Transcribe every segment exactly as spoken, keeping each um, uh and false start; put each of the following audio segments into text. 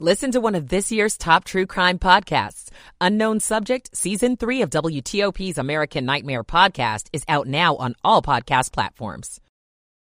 Listen to one of this year's top true crime podcasts. Unknown Subject, Season three of W T O P's American Nightmare podcast is out now on all podcast platforms.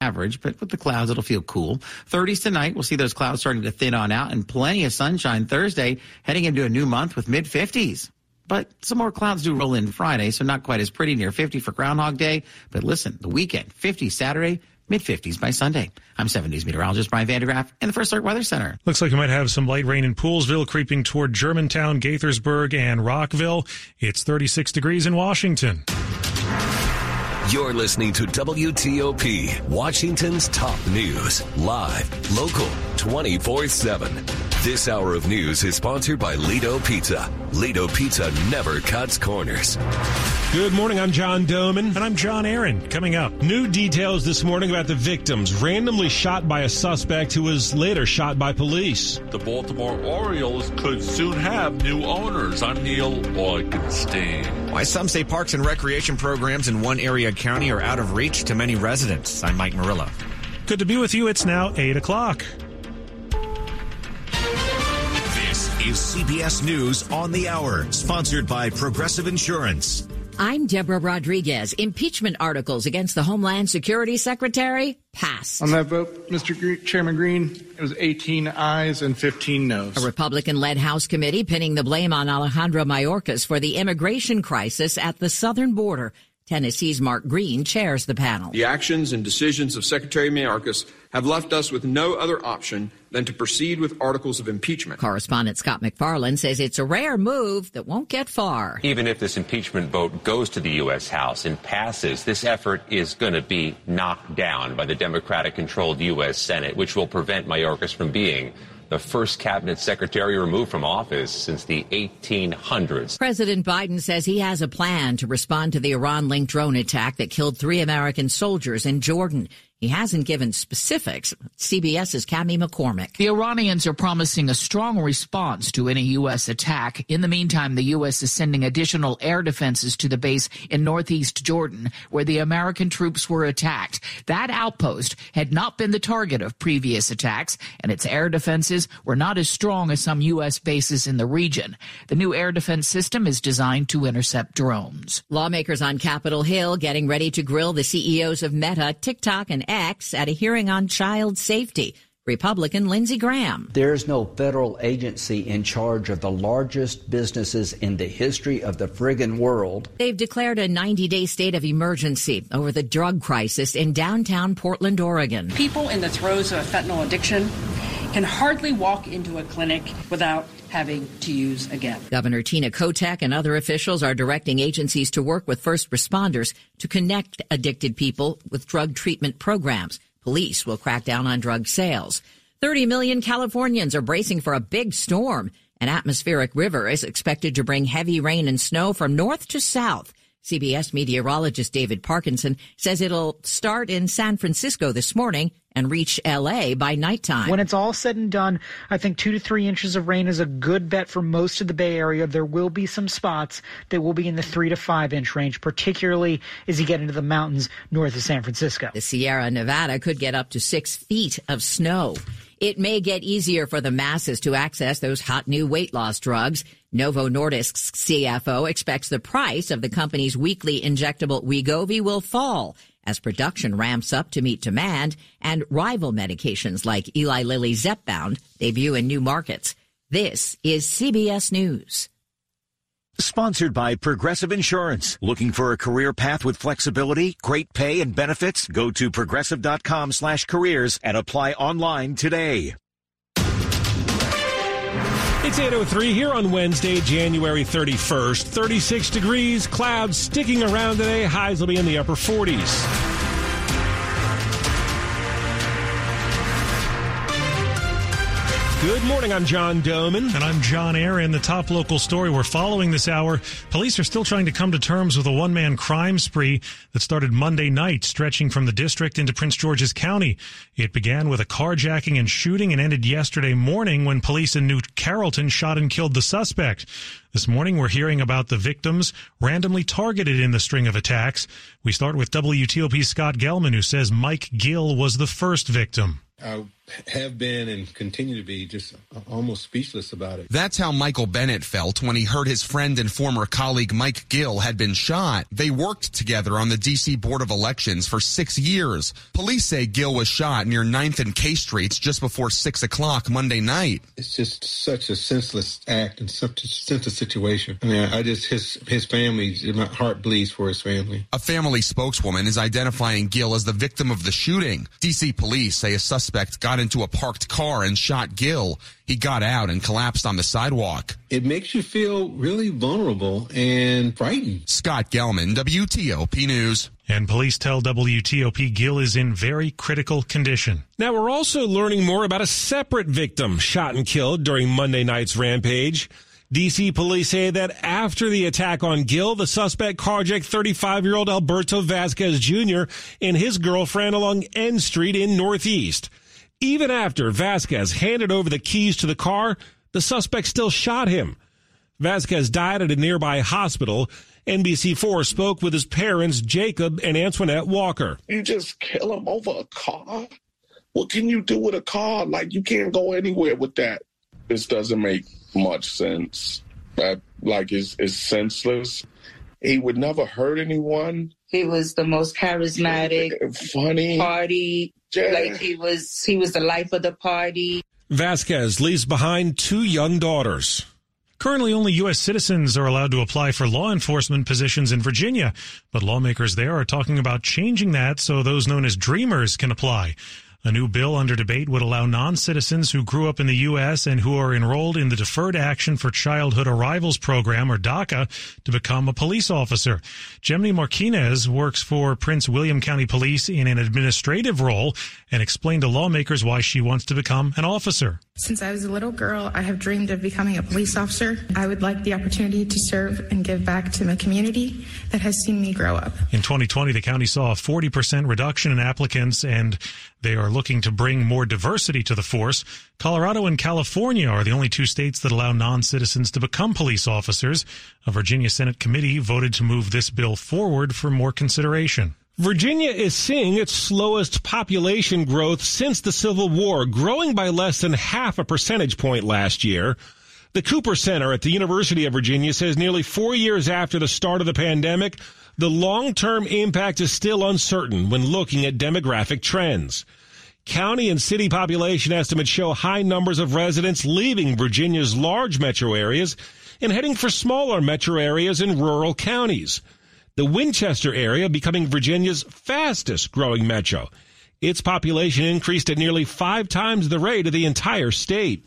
Average, but with the clouds, it'll feel cool. thirties tonight. We'll see those clouds starting to thin on out and plenty of sunshine Thursday, heading into a new month with mid fifties. But some more clouds do roll in Friday, so not quite as pretty, near fifty for Groundhog Day. But listen, the weekend, fifty Saturday, mid fifties by Sunday. I'm seventies meteorologist Brian van de Graaff in the First Alert Weather Center. Looks like we might have some light rain in Poolsville, creeping toward Germantown, Gaithersburg, and Rockville. It's thirty-six degrees in Washington. You're listening to W T O P, Washington's top news, live, local, twenty-four seven. This hour of news is sponsored by Lido Pizza. Lido Pizza never cuts corners. Good morning, I'm John Doman. And I'm John Aaron. Coming up, new details this morning about the victims randomly shot by a suspect who was later shot by police. The Baltimore Orioles could soon have new owners. I'm Neil Augenstein. Why some say parks and recreation programs in one area county are out of reach to many residents. I'm Mike Murillo. Good to be with you. It's now eight o'clock. This is C B S News on the Hour, sponsored by Progressive Insurance. I'm Deborah Rodriguez. Impeachment articles against the Homeland Security Secretary passed. On that vote, Mister Green, Chairman Green, it was eighteen ayes and fifteen noes. A Republican-led House committee pinning the blame on Alejandro Mayorkas for the immigration crisis at the southern border. Tennessee's Mark Green chairs the panel. The actions and decisions of Secretary Mayorkas have left us with no other option than to proceed with articles of impeachment. Correspondent Scott McFarland says it's a rare move that won't get far. Even if this impeachment vote goes to the U S. House and passes, this effort is going to be knocked down by the Democratic-controlled U S. Senate, which will prevent Mayorkas from being the first cabinet secretary removed from office since the eighteen hundreds. President Biden says he has a plan to respond to the Iran-linked drone attack that killed three American soldiers in Jordan. He hasn't given specifics. CBS's Cammie McCormick. The Iranians are promising a strong response to any U S attack. In the meantime, the U S is sending additional air defenses to the base in northeast Jordan, where the American troops were attacked. That outpost had not been the target of previous attacks, and its air defenses were not as strong as some U S bases in the region. The new air defense system is designed to intercept drones. Lawmakers on Capitol Hill getting ready to grill the C E Os of Meta, TikTok, and X at a hearing on child safety. Republican Lindsey Graham. There's no federal agency in charge of the largest businesses in the history of the friggin' world. They've declared a ninety-day state of emergency over the drug crisis in downtown Portland, Oregon. People in the throes of fentanyl addiction can hardly walk into a clinic without having to use again. Governor Tina Kotek and other officials are directing agencies to work with first responders to connect addicted people with drug treatment programs. Police will crack down on drug sales. thirty million Californians are bracing for a big storm. An atmospheric river is expected to bring heavy rain and snow from north to south. C B S meteorologist David Parkinson says it'll start in San Francisco this morning and reach L A by nighttime. When it's all said and done, I think two to three inches of rain is a good bet for most of the Bay Area. There will be some spots that will be in the three to five inch range, particularly as you get into the mountains north of San Francisco. The Sierra Nevada could get up to six feet of snow. It may get easier for the masses to access those hot new weight loss drugs. Novo Nordisk's C F O expects the price of the company's weekly injectable Wegovy will fall as production ramps up to meet demand, and rival medications like Eli Lilly's Zepbound debut in new markets. This is C B S News. Sponsored by Progressive Insurance. Looking for a career path with flexibility, great pay, and benefits? Go to progressive.com slash careers and apply online today. It's eight oh three here on Wednesday, January thirty-first. thirty-six degrees, clouds sticking around today. Highs will be in the upper forties. Good morning, I'm John Doman. And I'm John Aaron. The top local story we're following this hour, police are still trying to come to terms with a one-man crime spree that started Monday night, stretching from the district into Prince George's County. It began with a carjacking and shooting and ended yesterday morning when police in New Carrollton shot and killed the suspect. This morning, we're hearing about the victims randomly targeted in the string of attacks. We start with W T O P's Scott Gelman, who says Mike Gill was the first victim. Uh, have been and continue to be just almost speechless about it. That's how Michael Bennett felt when he heard his friend and former colleague Mike Gill had been shot. They worked together on the D C Board of Elections for six years. Police say Gill was shot near ninth and K Streets just before six o'clock Monday night. It's just such a senseless act and such a senseless situation. I mean, I just, his, his family, my heart bleeds for his family. A family spokeswoman is identifying Gill as the victim of the shooting. D C police say a suspect got into a parked car and shot Gill. He got out and collapsed on the sidewalk. It makes you feel really vulnerable and frightened. Scott Gelman, W T O P News. And police tell W T O P Gill is in very critical condition. Now we're also learning more about a separate victim shot and killed during Monday night's rampage. D C police say that after the attack on Gill, the suspect carjacked thirty-five-year-old Alberto Vasquez Junior and his girlfriend along N Street in Northeast. Even after Vasquez handed over the keys to the car, the suspect still shot him. Vasquez died at a nearby hospital. N B C four spoke with his parents, Jacob and Antoinette Walker. You just kill him over a car? What can you do with a car? Like, you can't go anywhere with that. This doesn't make much sense. That, like, it's, it's senseless. He would never hurt anyone. He was the most charismatic, funny, party. Yeah. Like he was, he was the life of the party. Vasquez leaves behind two young daughters. Currently, only U S citizens are allowed to apply for law enforcement positions in Virginia, but lawmakers there are talking about changing that so those known as dreamers can apply. A new bill under debate would allow non-citizens who grew up in the U S and who are enrolled in the Deferred Action for Childhood Arrivals Program, or DACA, to become a police officer. Gemini Martinez works for Prince William County Police in an administrative role and explained to lawmakers why she wants to become an officer. Since I was a little girl, I have dreamed of becoming a police officer. I would like the opportunity to serve and give back to my community that has seen me grow up. In twenty twenty, the county saw a forty percent reduction in applicants, and they are looking to bring more diversity to the force. Colorado and California are the only two states that allow non-citizens to become police officers. A Virginia Senate committee voted to move this bill forward for more consideration. Virginia is seeing its slowest population growth since the Civil War, growing by less than half a percentage point last year. The Cooper Center at the University of Virginia says nearly four years after the start of the pandemic, the long-term impact is still uncertain when looking at demographic trends. County and city population estimates show high numbers of residents leaving Virginia's large metro areas and heading for smaller metro areas in rural counties. The Winchester area becoming Virginia's fastest-growing metro. Its population increased at nearly five times the rate of the entire state.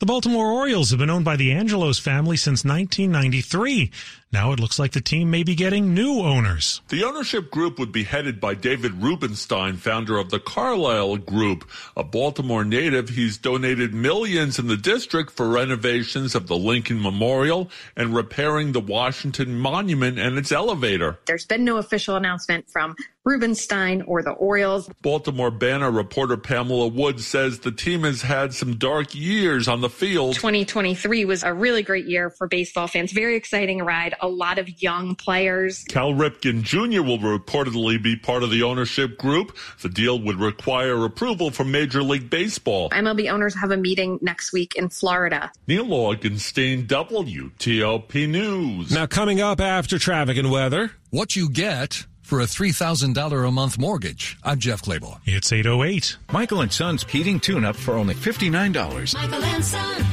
The Baltimore Orioles have been owned by the Angelos family since nineteen ninety-three. Now it looks like the team may be getting new owners. The ownership group would be headed by David Rubenstein, founder of the Carlisle Group. A Baltimore native, he's donated millions in the district for renovations of the Lincoln Memorial and repairing the Washington Monument and its elevator. There's been no official announcement from Rubenstein or the Orioles. Baltimore Banner reporter Pamela Wood says the team has had some dark years on the field. twenty twenty-three was a really great year for baseball fans. Very exciting ride. A lot of young players. Cal Ripken Junior will reportedly be part of the ownership group. The deal would require approval from Major League Baseball. M L B owners have a meeting next week in Florida. Neil Augenstein, W T O P News. Now coming up after traffic and weather. What you get for a three thousand dollars a month mortgage. I'm Jeff Clable. It's eight oh eight. Michael and Sons heating tune-up for only fifty-nine dollars. Michael and Sons.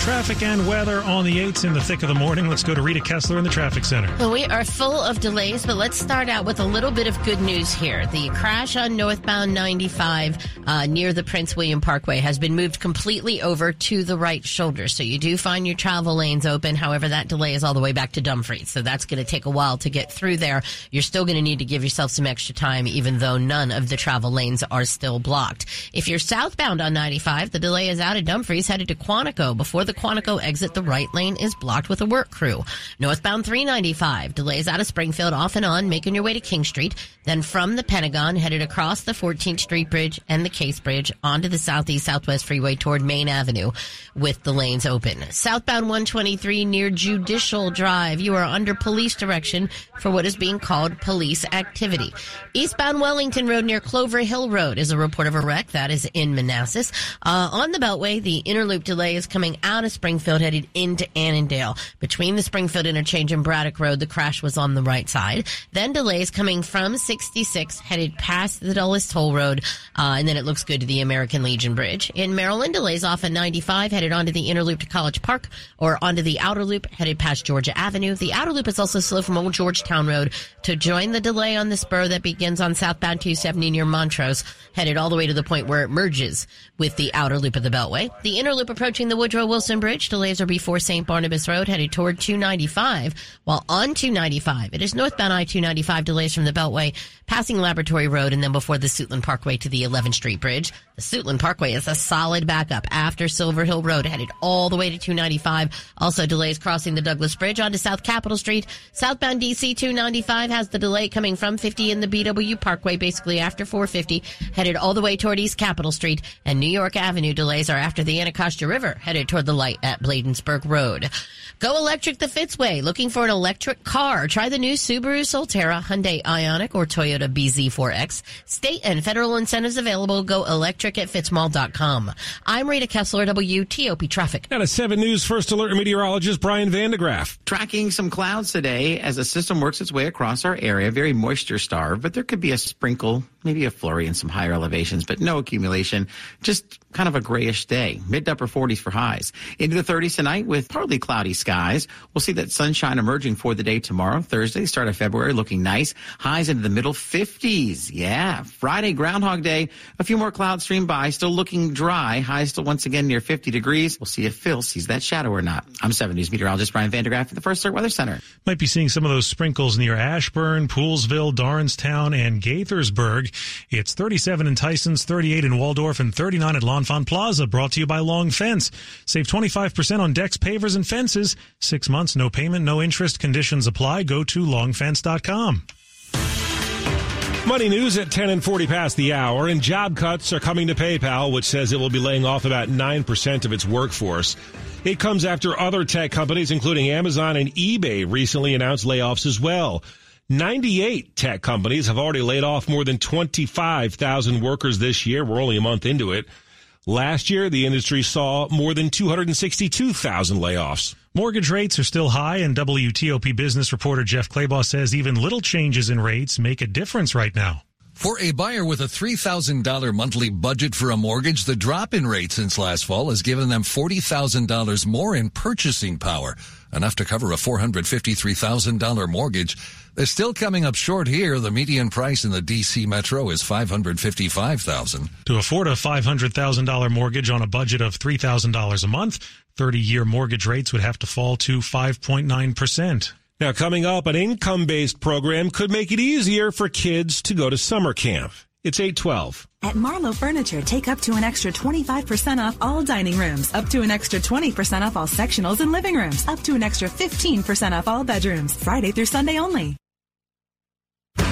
Traffic and weather on the eights in the thick of the morning. Let's go to Rita Kessler in the traffic center. Well, we are full of delays, but let's start out with a little bit of good news here. The crash on northbound ninety-five uh, near the Prince William Parkway has been moved completely over to the right shoulder. So you do find your travel lanes open. However, that delay is all the way back to Dumfries. So that's going to take a while to get through there. You're still going to need to give yourself some extra time, even though none of the travel lanes are still blocked. If you're southbound on ninety-five, the delay is out of Dumfries, headed to Quantico before the Quantico exit, the right lane is blocked with a work crew. Northbound three ninety-five, delays out of Springfield off and on, making your way to King Street. Then from the Pentagon, headed across the fourteenth Street Bridge and the Case Bridge onto the southeast-southwest freeway toward Main Avenue with the lanes open. Southbound one twenty-three near Judicial Drive, you are under police direction for what is being called police activity. Eastbound Wellington Road near Clover Hill Road is a report of a wreck. That is in Manassas. Uh, on the Beltway, the inner loop delay is coming out of Springfield headed into Annandale. Between the Springfield interchange and Braddock Road, the crash was on the right side. Then delays coming from sixty-six headed past the Dulles Toll Road, uh, and then it looks good to the American Legion Bridge. In Maryland, delays off at ninety-five headed onto the inner loop to College Park or onto the outer loop headed past Georgia Avenue. The outer loop is also slow from Old Georgetown Road to join the delay on the spur that begins on southbound two seventy near Montrose, headed all the way to the point where it merges with the outer loop of the Beltway. The inner loop approaching the Woodrow Wilson Bridge, delays are before Saint Barnabas Road, headed toward two ninety-five, while on two ninety-five, it is northbound I two ninety-five, delays from the Beltway, passing Laboratory Road, and then before the Suitland Parkway to the eleventh Street Bridge. The Suitland Parkway is a solid backup after Silver Hill Road, headed all the way to two ninety-five. Also delays crossing the Douglas Bridge onto South Capitol Street. Southbound D C two ninety-five has the delay coming from fifty in the B W Parkway, basically after four fifty, headed all the way toward East Capitol Street, and New York Avenue delays are after the Anacostia River, headed toward the light at Bladensburg Road. Go electric the Fitzway. Looking for an electric car? Try the new Subaru Solterra, Hyundai Ioniq, or Toyota B Z four X. State and federal incentives available. Go electric at fitz mall dot com. I'm Rita Kessler, W T O P Traffic. Now to seven News First Alert meteorologist Brian van de Graaff. Tracking some clouds today as a system works its way across our area. Very moisture-starved, but there could be a sprinkle, maybe a flurry in some higher elevations, but no accumulation. Just kind of a grayish day. Mid to upper forties for highs. Into the thirties tonight with partly cloudy skies. We'll see that sunshine emerging for the day tomorrow. Thursday, start of February, looking nice. Highs into the middle fifties. Yeah. Friday, Groundhog Day. A few more clouds stream by. Still looking dry. Highs still once again near fifty degrees. We'll see if Phil sees that shadow or not. I'm seven News meteorologist Brian van de Graaff at the First Alert Weather Center. Might be seeing some of those sprinkles near Ashburn, Poolsville, Darrenstown, and Gaithersburg. It's thirty-seven in Tysons, thirty-eight in Waldorf, and thirty-nine at L'Enfant Plaza, brought to you by Long Fence. Save twenty-five percent on decks, pavers, and fences. Six months, no payment, no interest. Conditions apply. Go to long fence dot com. Money news at ten and forty past the hour, and job cuts are coming to PayPal, which says it will be laying off about nine percent of its workforce. It comes after other tech companies, including Amazon and eBay, recently announced layoffs as well. ninety-eight tech companies have already laid off more than twenty-five thousand workers this year. We're only a month into it. Last year, the industry saw more than two hundred sixty-two thousand layoffs. Mortgage rates are still high, and W T O P business reporter Jeff Claybaugh says even little changes in rates make a difference right now. For a buyer with a three thousand dollars monthly budget for a mortgage, the drop in rate since last fall has given them forty thousand dollars more in purchasing power, enough to cover a four hundred fifty-three thousand dollars mortgage. They're still coming up short here. The median price in the D C metro is five hundred fifty-five thousand dollars. To afford a five hundred thousand dollars mortgage on a budget of three thousand dollars a month, thirty-year mortgage rates would have to fall to five point nine percent. Now, coming up, an income-based program could make it easier for kids to go to summer camp. It's eight twelve. At Marlowe Furniture, take up to an extra twenty-five percent off all dining rooms, up to an extra twenty percent off all sectionals and living rooms, up to an extra fifteen percent off all bedrooms, Friday through Sunday only.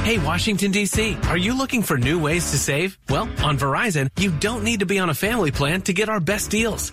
Hey, Washington, D C, are you looking for new ways to save? Well, on Verizon, you don't need to be on a family plan to get our best deals.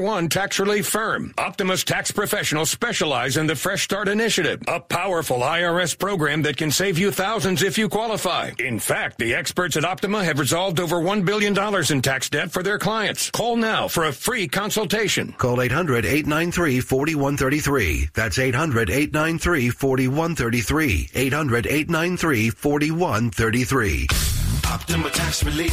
one tax relief firm. Optima's tax professionals specialize in the Fresh Start Initiative, a powerful I R S program that can save you thousands if you qualify. In fact, the experts at Optima have resolved over one billion dollars in tax debt for their clients. Call now for a free consultation. Call eight hundred, eight nine three, four one three three. That's eight hundred, eight nine three, four one three three. eight hundred, eight nine three, four one three three. Optima Tax Relief.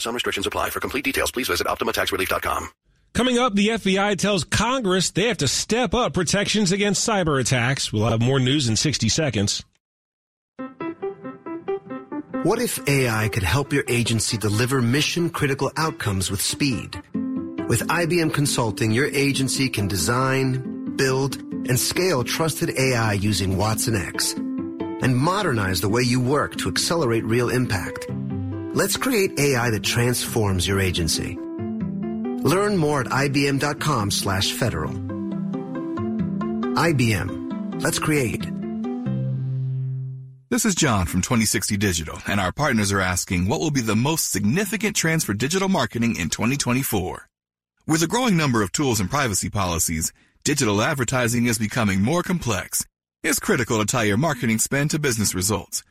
Some restrictions apply. For complete details, please visit Optima Tax Relief dot com. Coming up, the F B I tells Congress they have to step up protections against cyber attacks. We'll have more news in sixty seconds. What if A I could help your agency deliver mission-critical outcomes with speed? With I B M Consulting, your agency can design, build, and scale trusted A I using Watson X and modernize the way you work to accelerate real impact. Let's create A I that transforms your agency. Learn more at I B M dot com slash federal. I B M. Let's create. This is John from twenty sixty Digital, and our partners are asking what will be the most significant trends for digital marketing in twenty twenty-four. With a growing number of tools and privacy policies, digital advertising is becoming more complex. It's critical to tie your marketing spend to business results.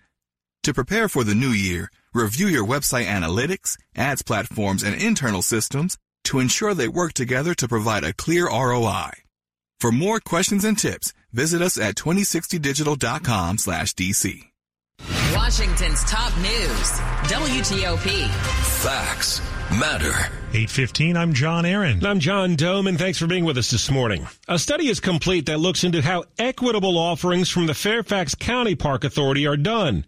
To prepare for the new year, review your website analytics, ads platforms, and internal systems to ensure they work together to provide a clear R O I. For more questions and tips, visit us at twenty sixty digital dot com slash D C. Washington's top news, W T O P. Facts matter. eight fifteen, I'm John Aaron. And I'm John Doman. Thanks for being with us this morning. A study is complete that looks into how equitable offerings from the Fairfax County Park Authority are done.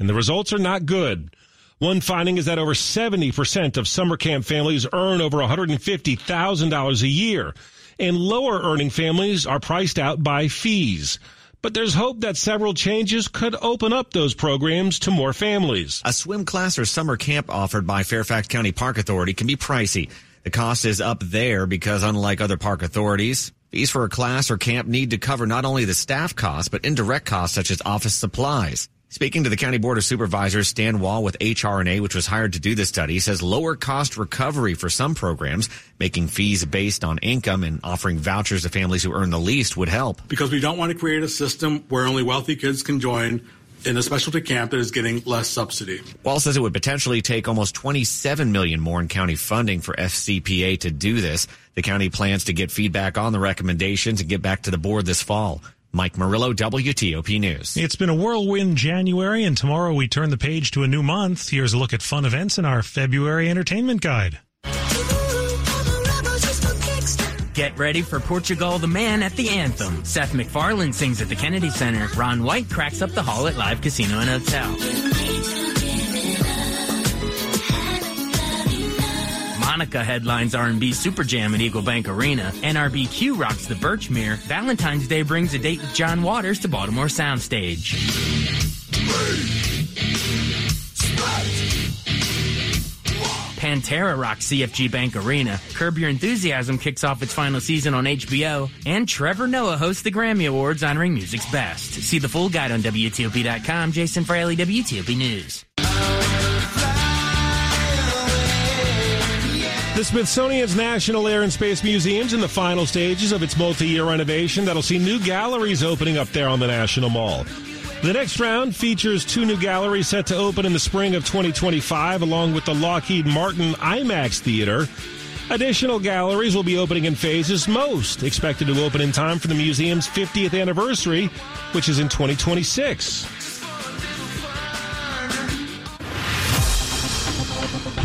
And the results are not good. One finding is that over seventy percent of summer camp families earn over one hundred fifty thousand dollars a year, and lower earning families are priced out by fees. But there's hope that several changes could open up those programs to more families. A swim class or summer camp offered by Fairfax County Park Authority can be pricey. The cost is up there because, unlike other park authorities, fees for a class or camp need to cover not only the staff costs, but indirect costs such as office supplies. Speaking to the County Board of Supervisors, Stan Wall with H R N A, which was hired to do this study, says lower cost recovery for some programs, making fees based on income and offering vouchers to families who earn the least would help. Because we don't want to create a system where only wealthy kids can join in a specialty camp that is getting less subsidy. Wall says it would potentially take almost twenty-seven million dollars more in county funding for F C P A to do this. The county plans to get feedback on the recommendations and get back to the board this fall. Mike Murillo, W T O P News. It's been a whirlwind January, and tomorrow we turn the page to a new month. Here's a look at fun events in our February entertainment guide. Get ready for Portugal the Man at the Anthem. Seth MacFarlane sings at the Kennedy Center. Ron White cracks up the hall at Live Casino and Hotel. Monica headlines R and B Super Jam at Eagle Bank Arena. N R B Q rocks the Birchmere. Valentine's Day brings a date with John Waters to Baltimore Soundstage. Pantera rocks C F G Bank Arena. Curb Your Enthusiasm kicks off its final season on H B O. And Trevor Noah hosts the Grammy Awards, honoring music's best. See the full guide on W T O P dot com. Jason Fraley, W T O P News. The Smithsonian's National Air and Space Museum's in the final stages of its multi-year renovation that'll see new galleries opening up there on the National Mall. The next round features two new galleries set to open in the spring of twenty twenty-five, along with the Lockheed Martin IMAX Theater. Additional galleries will be opening in phases, most expected to open in time for the museum's fiftieth anniversary, which is in twenty twenty-six.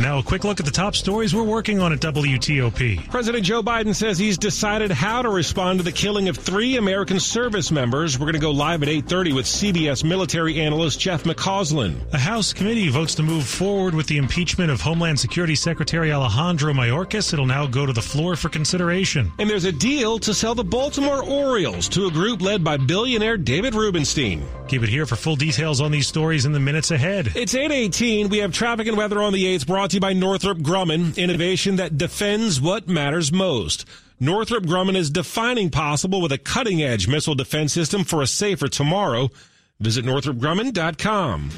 Now, a quick look at the top stories we're working on at W T O P. President Joe Biden says he's decided how to respond to the killing of three American service members. We're going to go live at eight thirty with C B S military analyst Jeff McCausland. The House committee votes to move forward with the impeachment of Homeland Security Secretary Alejandro Mayorkas. It'll now go to the floor for consideration. And there's a deal to sell the Baltimore Orioles to a group led by billionaire David Rubenstein. Keep it here for full details on these stories in the minutes ahead. It's eight eighteen. We have traffic and weather on the eights, brought to you by Northrop Grumman, innovation that defends what matters most. Northrop Grumman is defining possible with a cutting-edge missile defense system for a safer tomorrow. Visit northrop grumman dot com.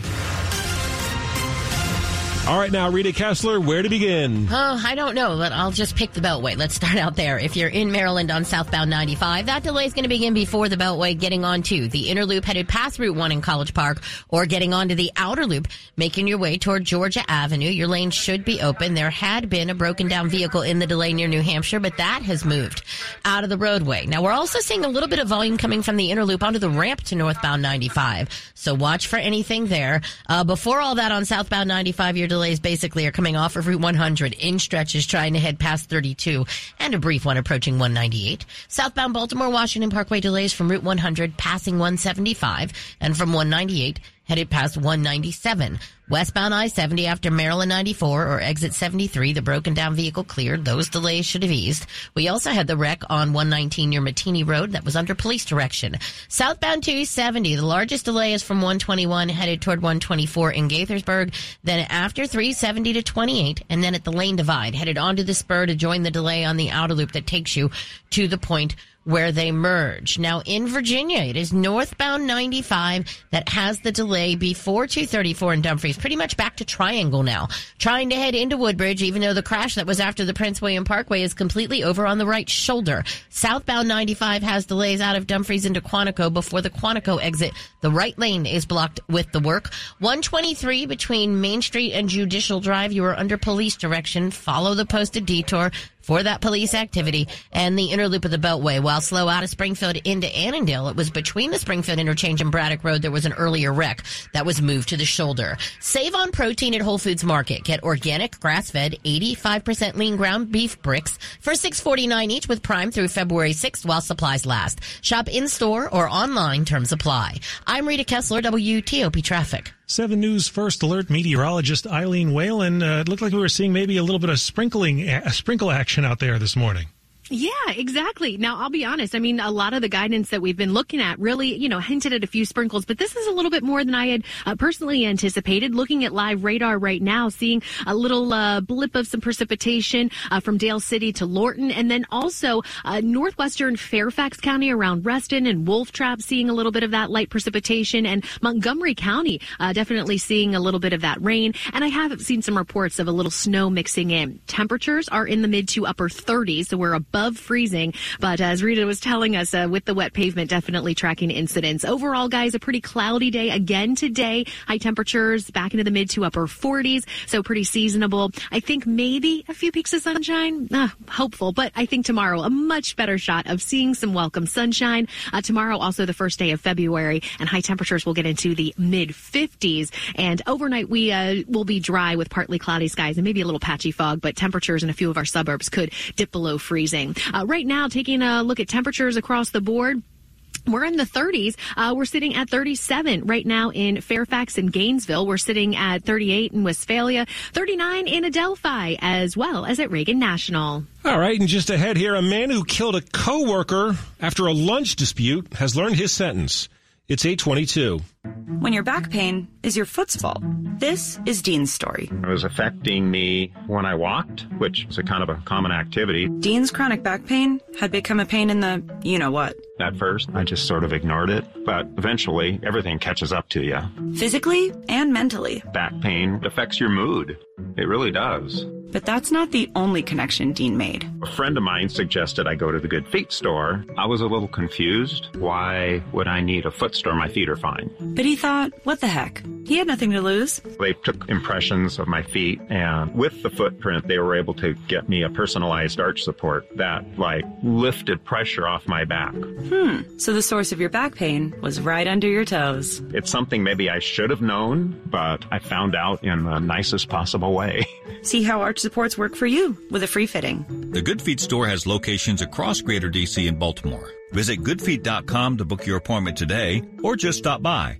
All right, now, Rita Kessler, where to begin? Oh, I don't know, but I'll just pick the Beltway. Let's start out there. If you're in Maryland on southbound ninety-five, that delay is going to begin before the Beltway, getting onto the inner loop headed past Route one in College Park, or getting onto the outer loop, making your way toward Georgia Avenue. Your lane should be open. There had been a broken down vehicle in the delay near New Hampshire, but that has moved out of the roadway. Now, we're also seeing a little bit of volume coming from the inner loop onto the ramp to northbound ninety-five, so watch for anything there. Uh, before all that, on southbound ninety-five, your delays basically are coming off of Route one hundred in stretches trying to head past thirty-two, and a brief one approaching one ninety-eight. Southbound Baltimore Washington Parkway delays from Route one hundred passing one seventy-five, and from one ninety-eight headed past one ninety-seven. Westbound I seventy after Maryland ninety-four or exit seventy-three, the broken down vehicle cleared. Those delays should have eased. We also had the wreck on one nineteen near Matini Road that was under police direction. Southbound two seventy, the largest delay is from one twenty-one headed toward one twenty-four in Gaithersburg, then after three seventy to twenty-eight, and then at the lane divide, headed onto the spur to join the delay on the outer loop that takes you to the point where they merge. Now, in Virginia, it is northbound ninety-five that has the delay before two thirty-four in Dumfries, pretty much back to Triangle now, trying to head into Woodbridge, even though the crash that was after the Prince William Parkway is completely over on the right shoulder. Southbound ninety-five has delays out of Dumfries into Quantico before the Quantico exit. The right lane is blocked with the work. one twenty-three between Main Street and Judicial Drive, you are under police direction. Follow the posted detour for that police activity, and the inner loop of the Beltway. While slow out of Springfield into Annandale, it was between the Springfield interchange and Braddock Road there was an earlier wreck that was moved to the shoulder. Save on protein at Whole Foods Market. Get organic, grass-fed, eighty-five percent lean ground beef bricks for six forty-nine each with Prime through February sixth while supplies last. Shop in-store or online, terms apply. I'm Rita Kessler, W T O P Traffic. seven News First Alert meteorologist Eileen Whalen. Uh, it looked like we were seeing maybe a little bit of sprinkling, a sprinkle action out there this morning. Yeah, exactly. Now, I'll be honest. I mean, a lot of the guidance that we've been looking at really, you know, hinted at a few sprinkles, but this is a little bit more than I had uh, personally anticipated. Looking at live radar right now, seeing a little uh, blip of some precipitation uh, from Dale City to Lorton, and then also uh, northwestern Fairfax County around Reston and Wolf Trap, seeing a little bit of that light precipitation, and Montgomery County uh, definitely seeing a little bit of that rain. And I have seen some reports of a little snow mixing in. Temperatures are in the mid to upper thirties, so we're above above freezing, but as Rita was telling us, uh, with the wet pavement, definitely tracking incidents. Overall, guys, a pretty cloudy day again today. High temperatures back into the mid to upper forties, so pretty seasonable. I think maybe a few peaks of sunshine, uh, hopeful, but I think tomorrow a much better shot of seeing some welcome sunshine. Uh, tomorrow also the first day of February, and high temperatures will get into the mid fifties, and overnight we uh, will be dry with partly cloudy skies and maybe a little patchy fog, but temperatures in a few of our suburbs could dip below freezing. Uh, right now, taking a look at temperatures across the board, we're in the thirties. Uh, we're sitting at thirty-seven right now in Fairfax and Gainesville. We're sitting at thirty-eight in Westphalia, thirty-nine in Adelphi, as well as at Reagan National. All right, and just ahead here, a man who killed a coworker after a lunch dispute has learned his sentence. It's eight twenty-two. When your back pain is your foot's fault. This is Dean's story. It was affecting me when I walked, which is a kind of a common activity. Dean's chronic back pain had become a pain in the you-know-what. At first, I just sort of ignored it, but eventually everything catches up to you. Physically and mentally. Back pain affects your mood. It really does. But that's not the only connection Dean made. A friend of mine suggested I go to the Good Feet store. I was a little confused. Why would I need a foot store? My feet are fine. But he thought, what the heck? He had nothing to lose. They took impressions of my feet, and with the footprint, they were able to get me a personalized arch support that, like, lifted pressure off my back. Hmm. So the source of your back pain was right under your toes. It's something maybe I should have known, but I found out in the nicest possible way. See how arch supports work for you with a free fitting. The Good Feet store has locations across Greater D C and Baltimore. Visit good feet dot com to book your appointment today or just stop by.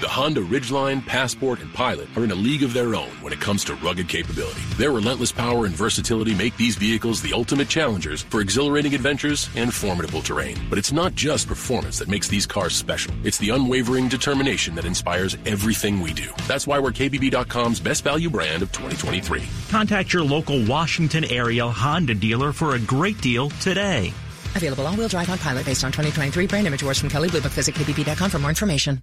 The Honda Ridgeline, Passport, and Pilot are in a league of their own when it comes to rugged capability. Their relentless power and versatility make these vehicles the ultimate challengers for exhilarating adventures and formidable terrain. But it's not just performance that makes these cars special. It's the unwavering determination that inspires everything we do. That's why we're K B B dot com's best value brand of twenty twenty-three. Contact your local Washington area Honda dealer for a great deal today. Available all-wheel drive on Pilot based on twenty twenty-three brand image awards from Kelley Blue Book. Visit K B B dot com for more information.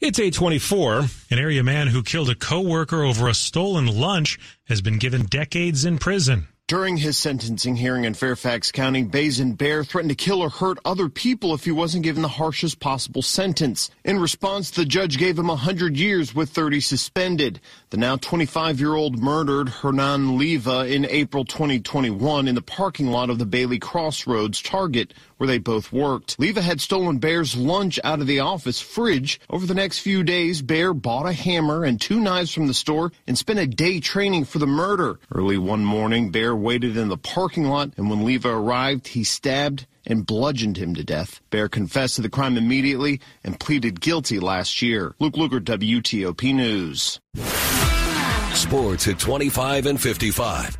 It's eight twenty-four. An area man who killed a co-worker over a stolen lunch has been given decades in prison. During his sentencing hearing in Fairfax County, Basin Bear threatened to kill or hurt other people if he wasn't given the harshest possible sentence. In response, the judge gave him one hundred years with thirty suspended. The now twenty-five-year-old murdered Hernan Leva in April twenty twenty-one in the parking lot of the Bailey Crossroads Target, where they both worked. Leva had stolen Bear's lunch out of the office fridge. Over the next few days, Bear bought a hammer and two knives from the store and spent a day training for the murder. Early one morning, Bear waited in the parking lot, and when Leva arrived, he stabbed and bludgeoned him to death. Bear confessed to the crime immediately and pleaded guilty last year. Luke Luger, W T O P News. Sports at twenty-five and fifty-five.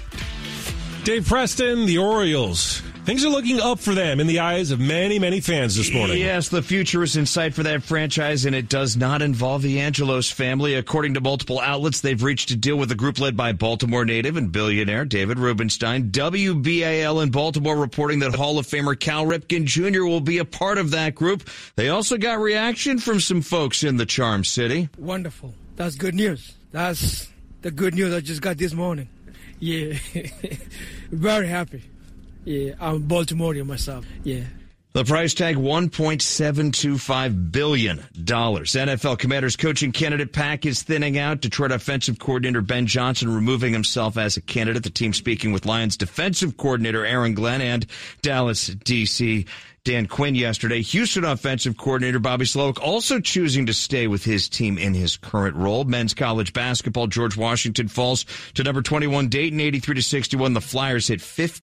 Dave Preston, the Orioles. Things are looking up for them in the eyes of many, many fans this morning. Yes, the future is in sight for that franchise, and it does not involve the Angelos family. According to multiple outlets, they've reached a deal with a group led by Baltimore native and billionaire David Rubenstein. W B A L in Baltimore reporting that Hall of Famer Cal Ripken Junior will be a part of that group. They also got reaction from some folks in the Charm City. Wonderful. That's good news. That's the good news I just got this morning. Yeah. Very happy. Yeah, I'm Baltimorean myself, yeah. The price tag, one point seven two five billion dollars. N F L Commanders coaching candidate pack is thinning out. Detroit offensive coordinator Ben Johnson removing himself as a candidate. The team speaking with Lions defensive coordinator Aaron Glenn and Dallas D C Dan Quinn yesterday. Houston offensive coordinator Bobby Slowick also choosing to stay with his team in his current role. Men's college basketball, George Washington falls to number twenty-one, Dayton, eighty-three to sixty-one. The Flyers hit fifty.